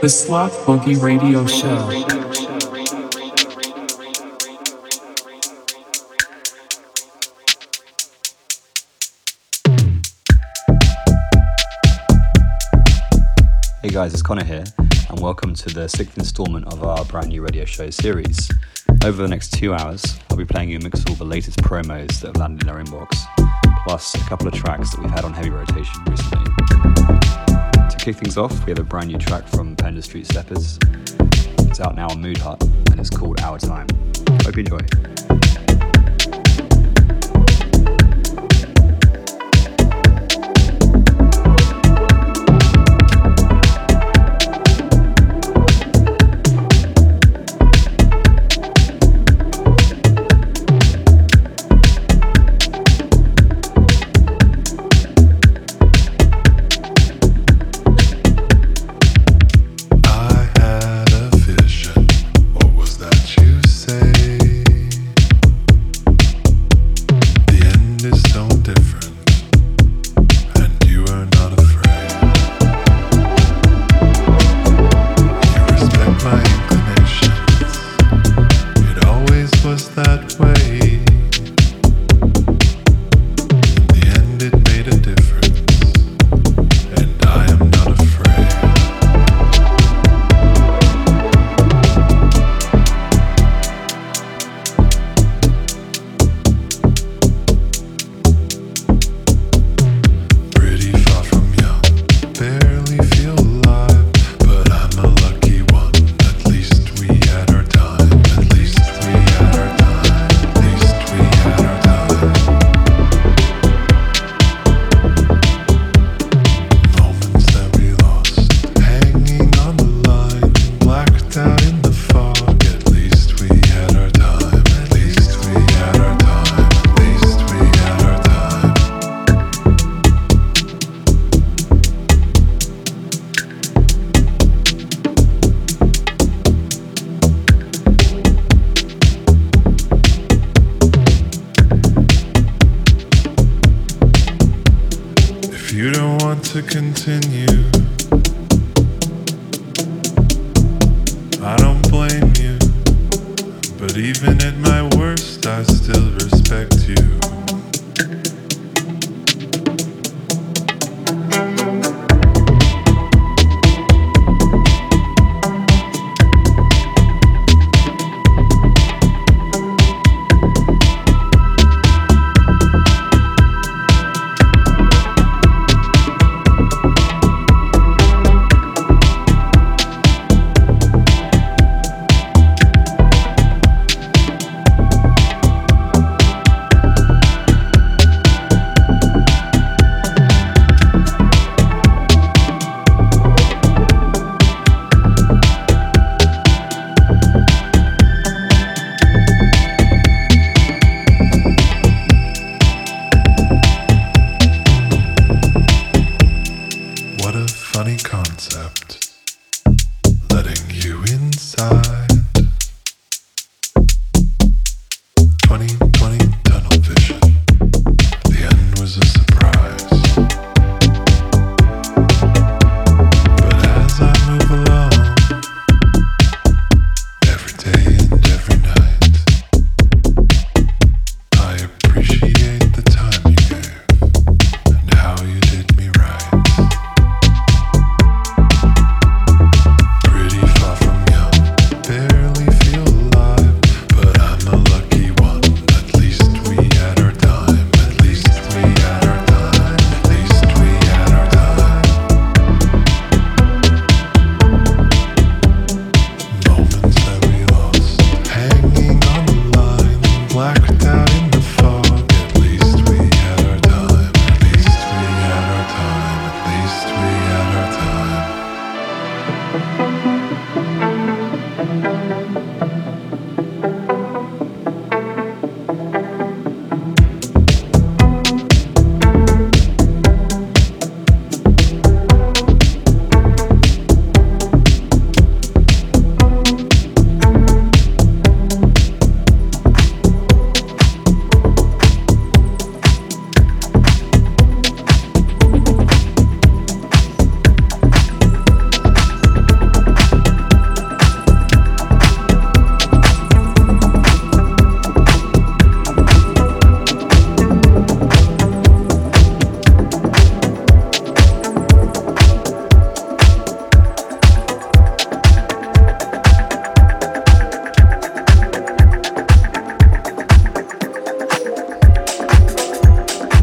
The Sloth Boogie Radio Show. Hey guys, it's Connor here, and welcome to the 6th installment of our brand new radio show series. Over the next 2 hours, I'll be playing you a mix of all the latest promos that have landed in our inbox, plus a couple of tracks that we've had on heavy rotation recently. To kick things off, we have a brand new track from Pender Street Steppers. It's out now on Mood Hut, and it's called Our Time. Hope you enjoy.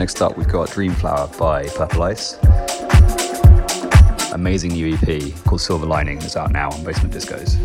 Next up, we've got Dreamflower by Purple Ice. Amazing new EP called Silver Lining is out now on Basement Discos.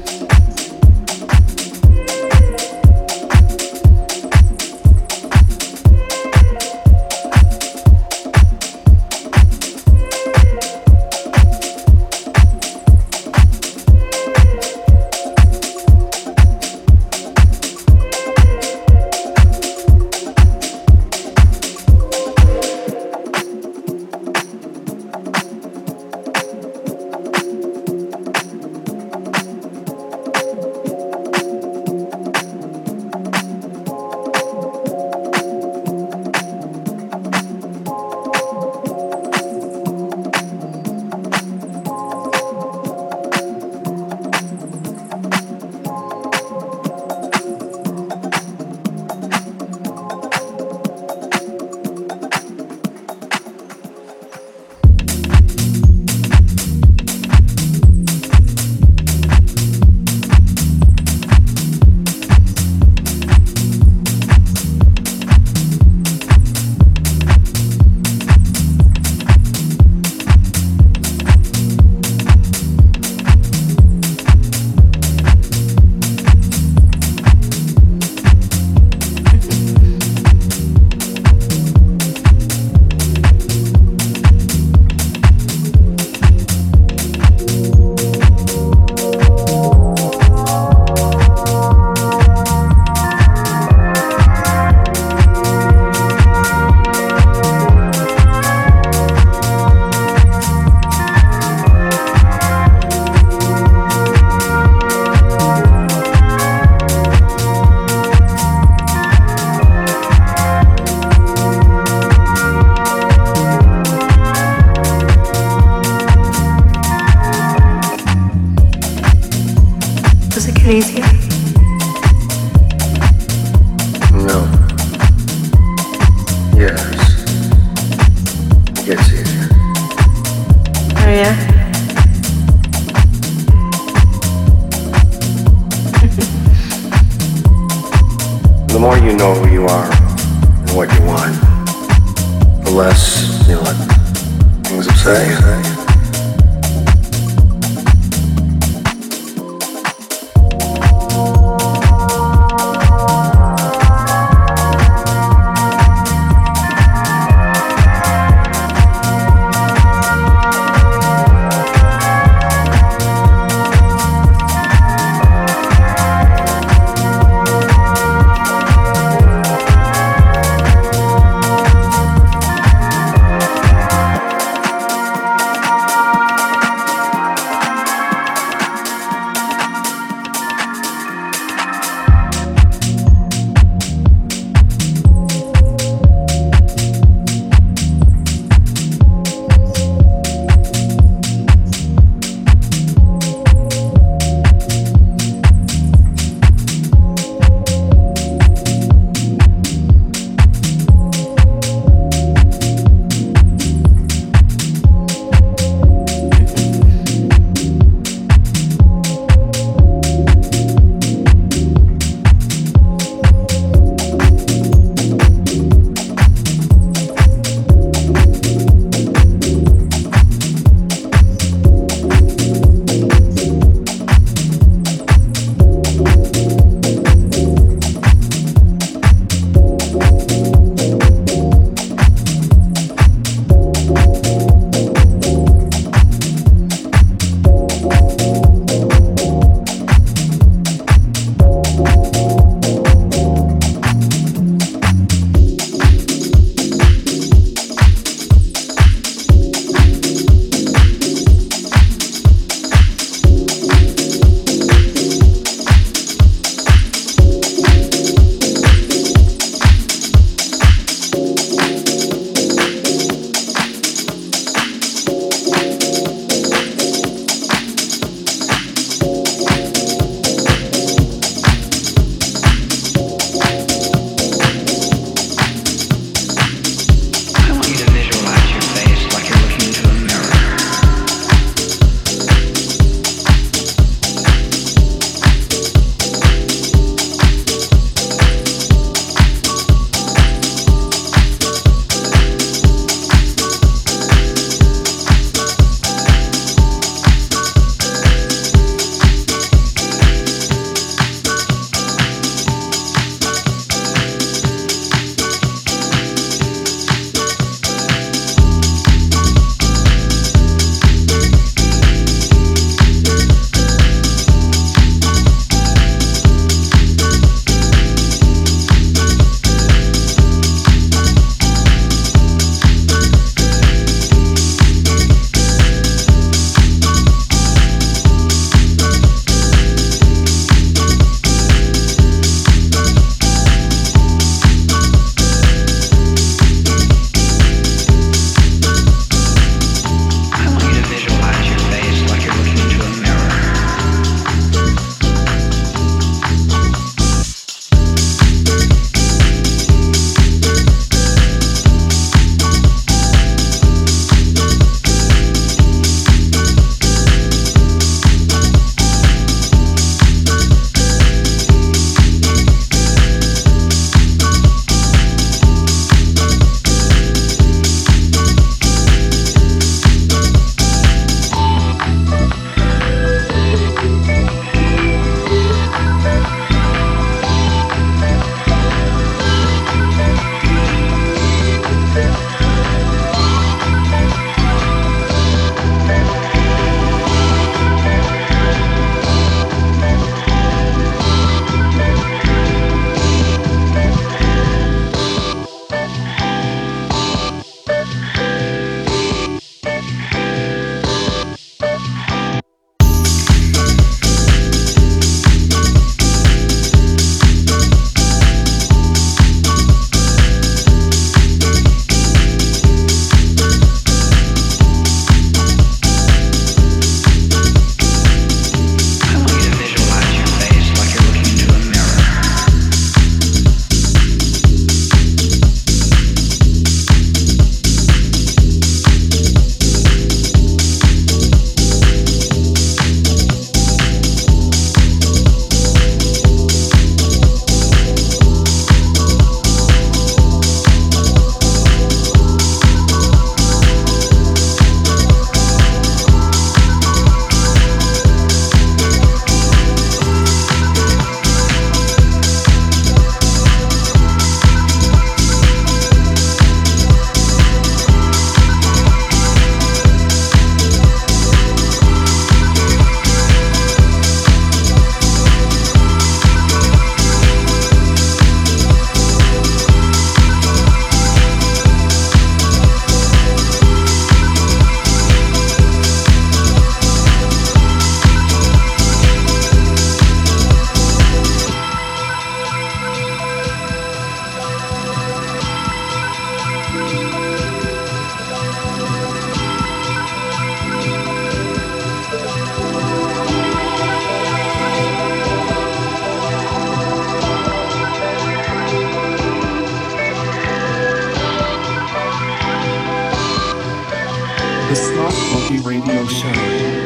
The Slot Monkey Radio Show.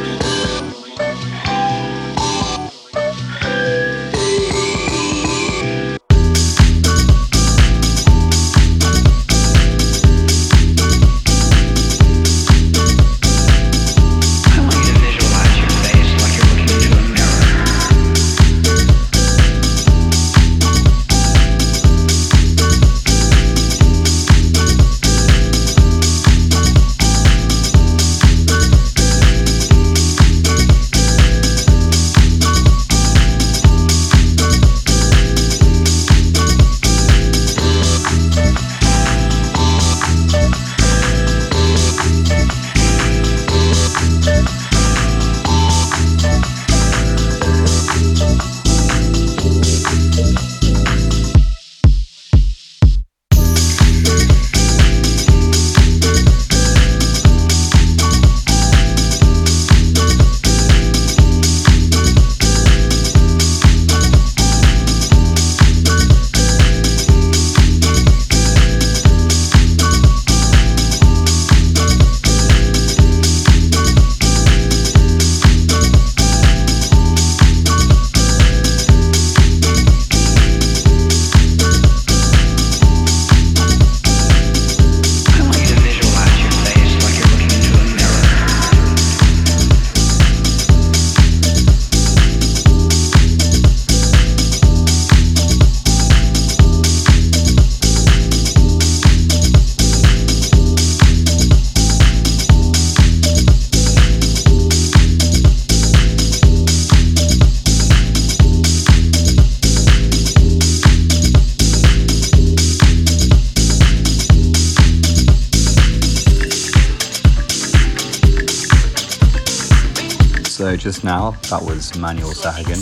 Just now, that was Manuel Sáhagan,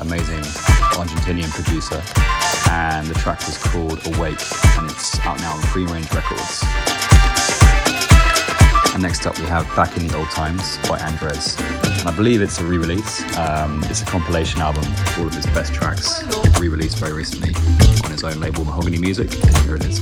amazing Argentinian producer, and the track was called Awake, and it's out now on Free Range Records. And next up we have Back in the Old Times by Andres, and I believe it's a re-release. It's a compilation album of all of his best tracks, re-released very recently on his own label, Mahogany Music. Here it is.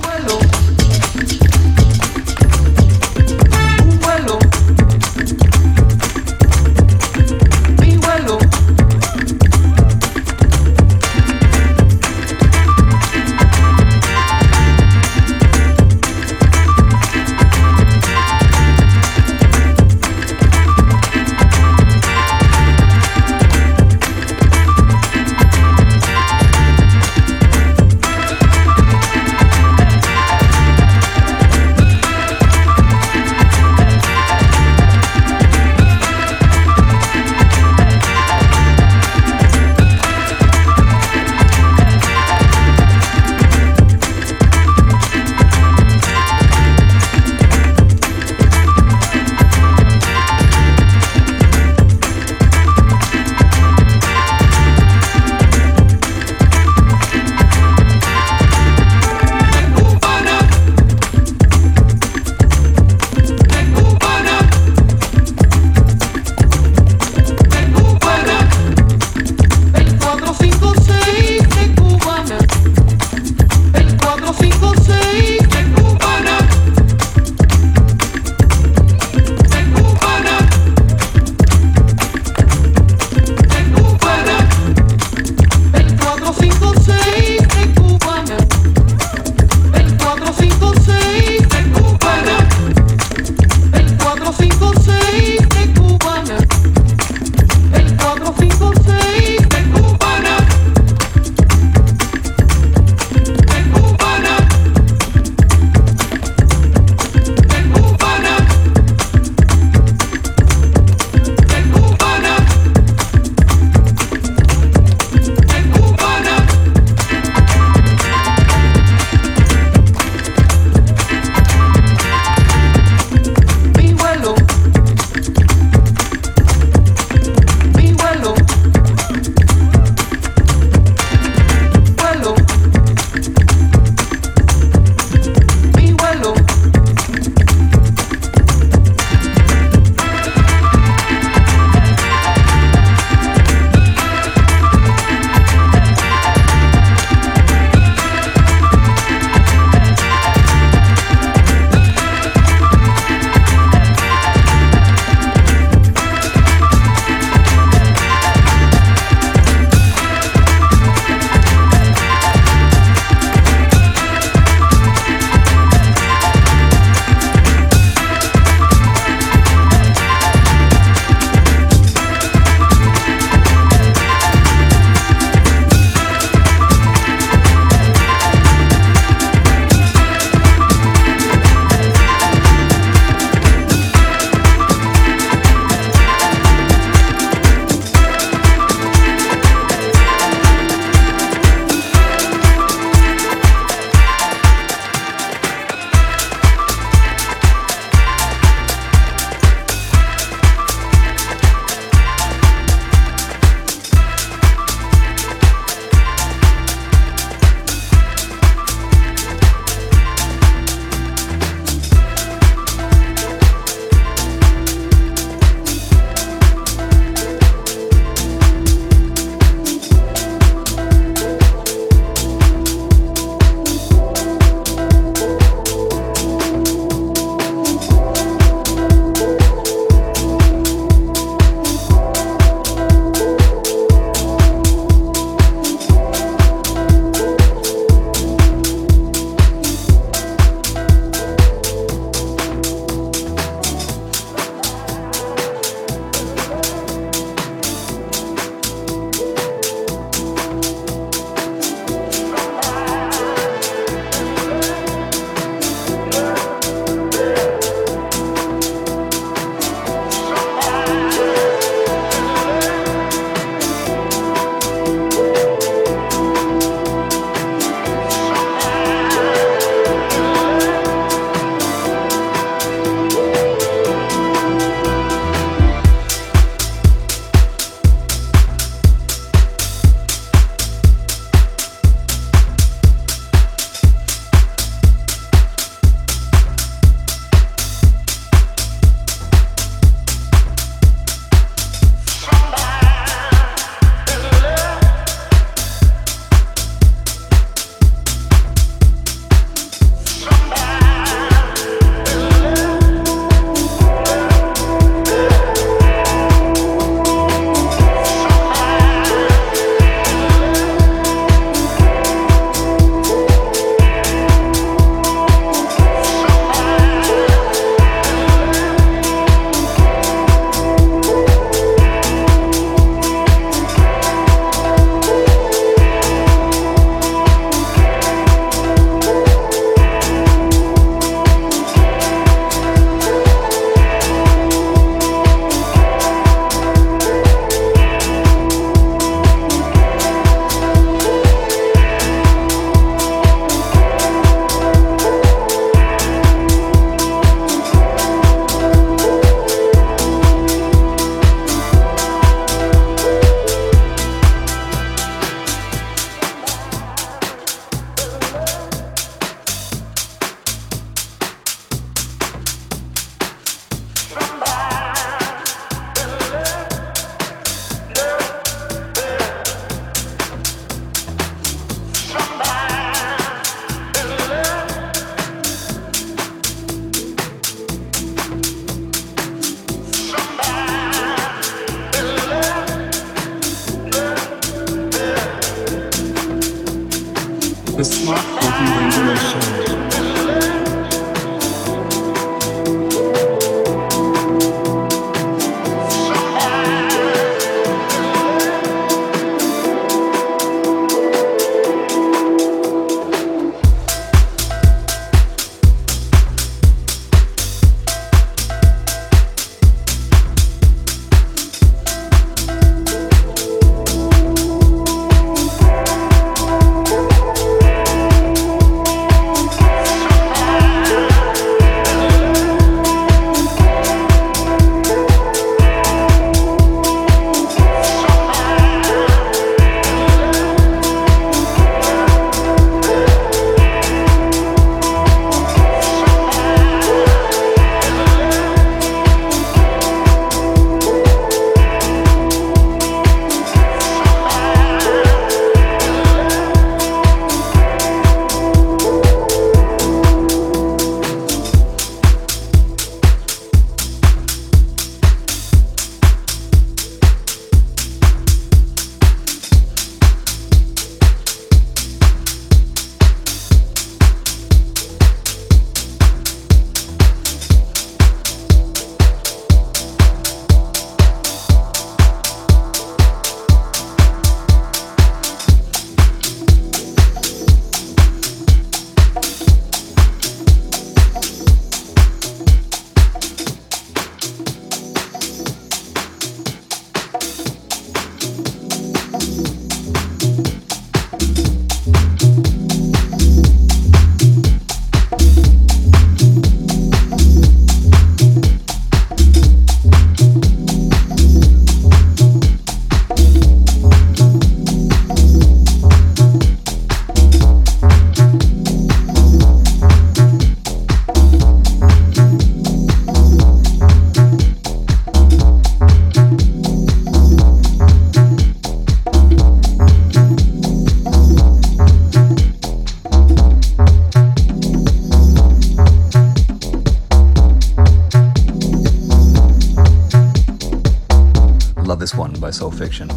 Fiction.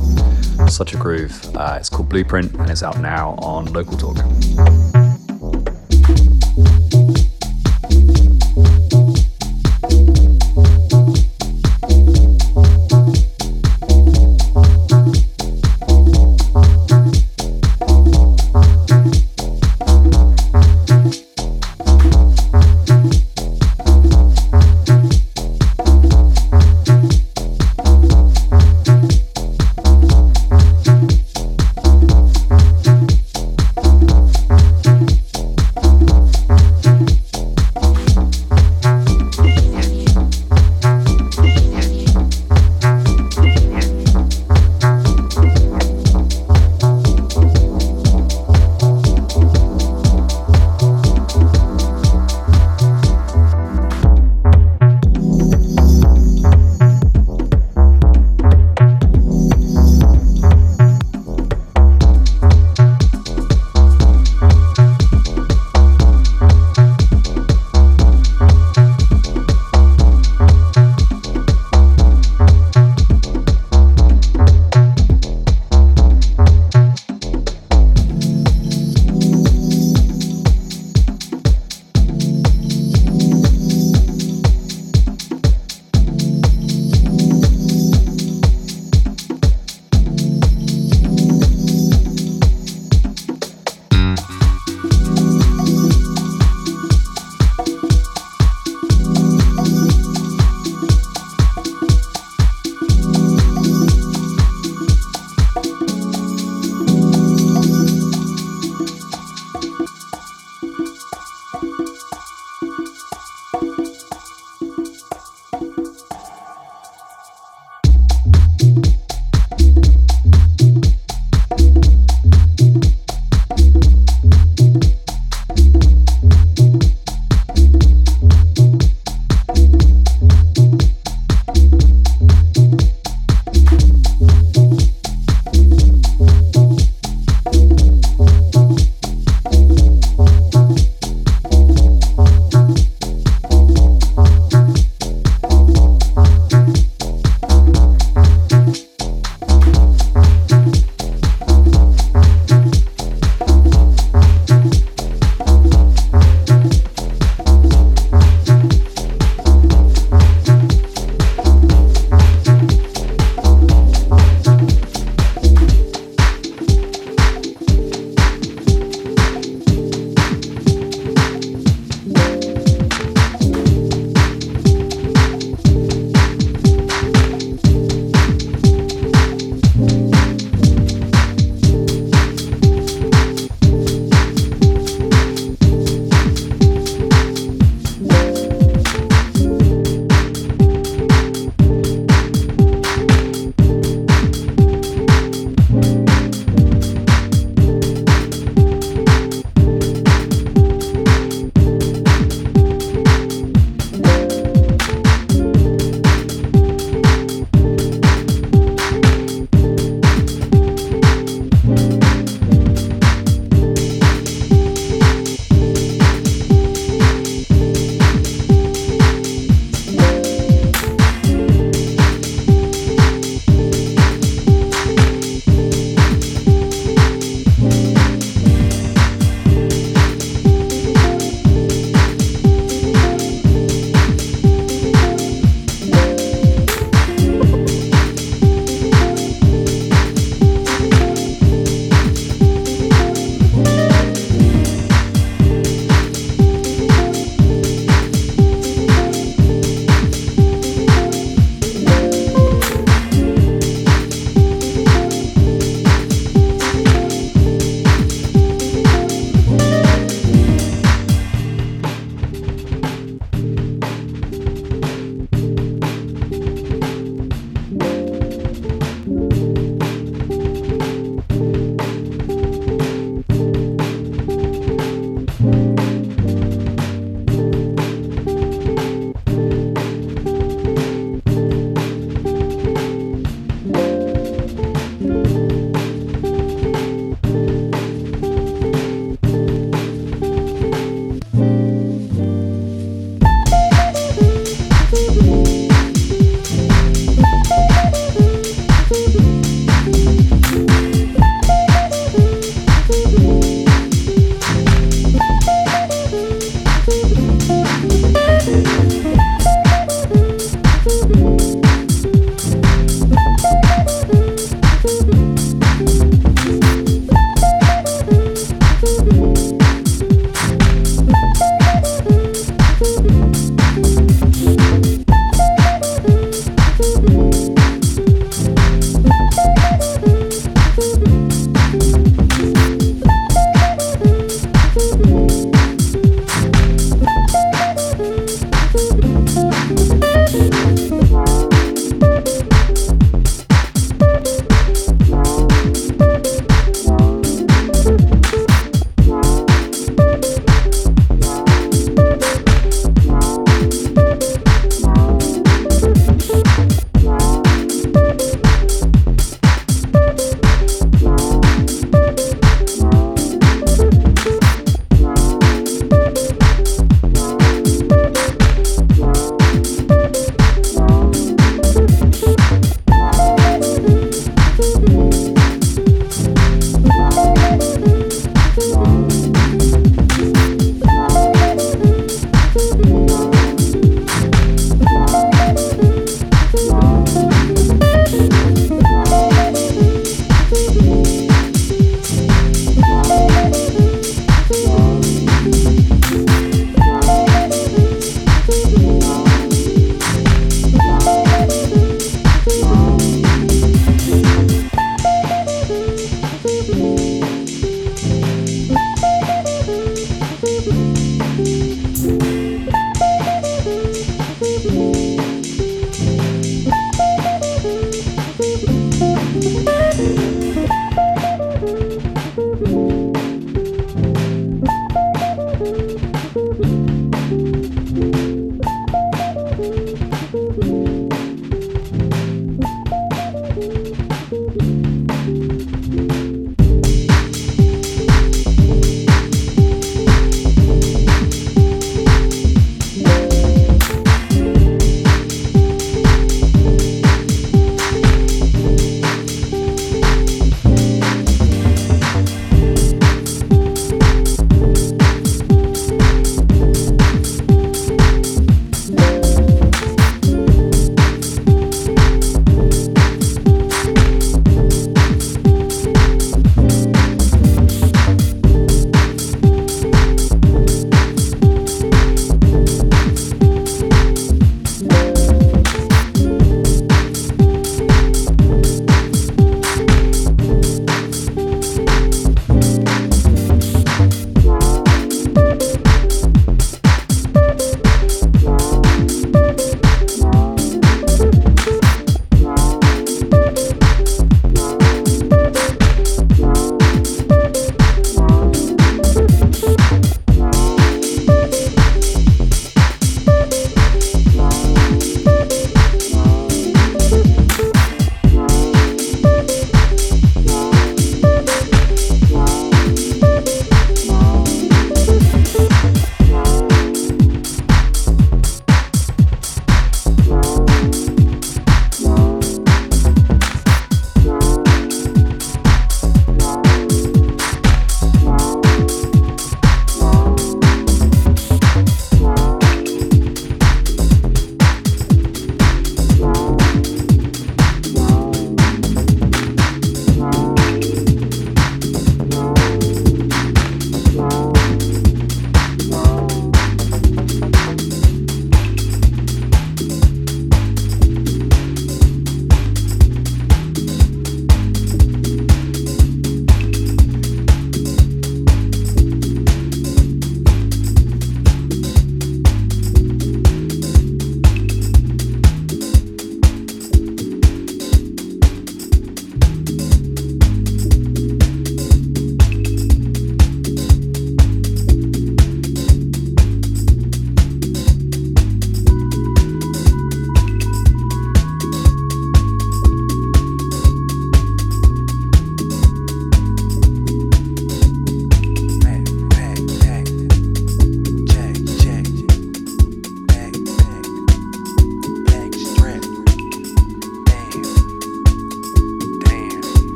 Such a groove. It's called Blueprint and it's out now on Local Talk.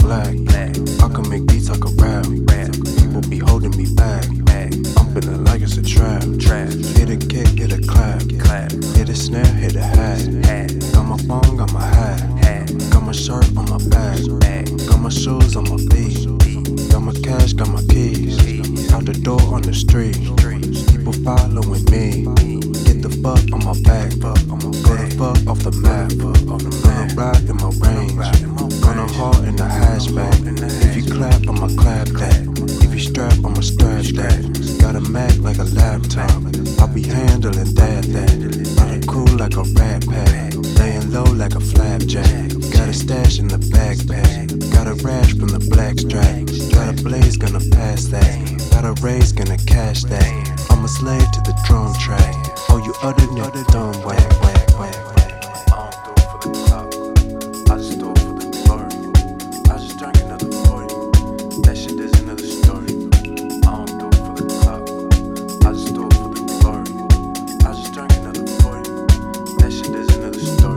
Black. I can make beats, I can rap. pulling me back, bumping it like it's a trap. Hit a kick, hit a clap, hit a snare, hit a hat. Got my phone, got my hat, got my shirt on my back, got my shoes on my feet, got my cash, got my keys. Out the door on the street, people following me. Get the fuck on my back, go the fuck off the map. Gonna ride in my range, gonna haul in the hatchback. If you clap, I'ma clap that. If you strap, I'ma strap that. Got a Mac like a laptop, I'll be handling that. Running cool like a rat pack, laying low like a flapjack. Got a stash in the backpack, got a rash from the black strap. Got a blaze, gonna pass that. Got a raise, gonna cash that. I'm a slave to the drum track. Oh, you other niggas don't whack, whack, whack. Story.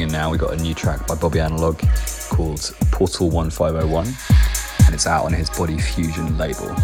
going in now, we got a new track by Bobby Analog called Portal 1501, and it's out on his Body Fusion label.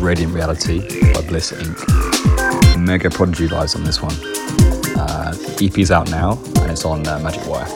Radiant Reality by Bliss Inc. Mega Prodigy lives on this one. EP's out now and it's on Magic Wire.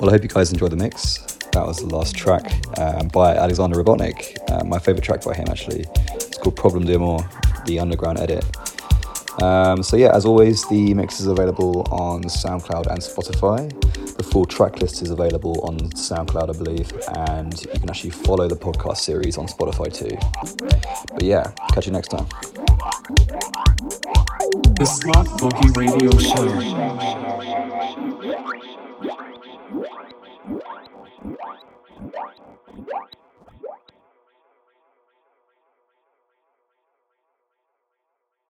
Well, I hope you guys enjoyed the mix. That was the last track by Alexander Robotnik. My favorite track by him, actually. It's called Problem Do More, the underground edit. So yeah, as always, the mix is available on SoundCloud and Spotify. The full track list is available on SoundCloud, I believe, and you can actually follow the podcast series on Spotify too. But yeah, catch you next time. The Slot Bookie Radio Show.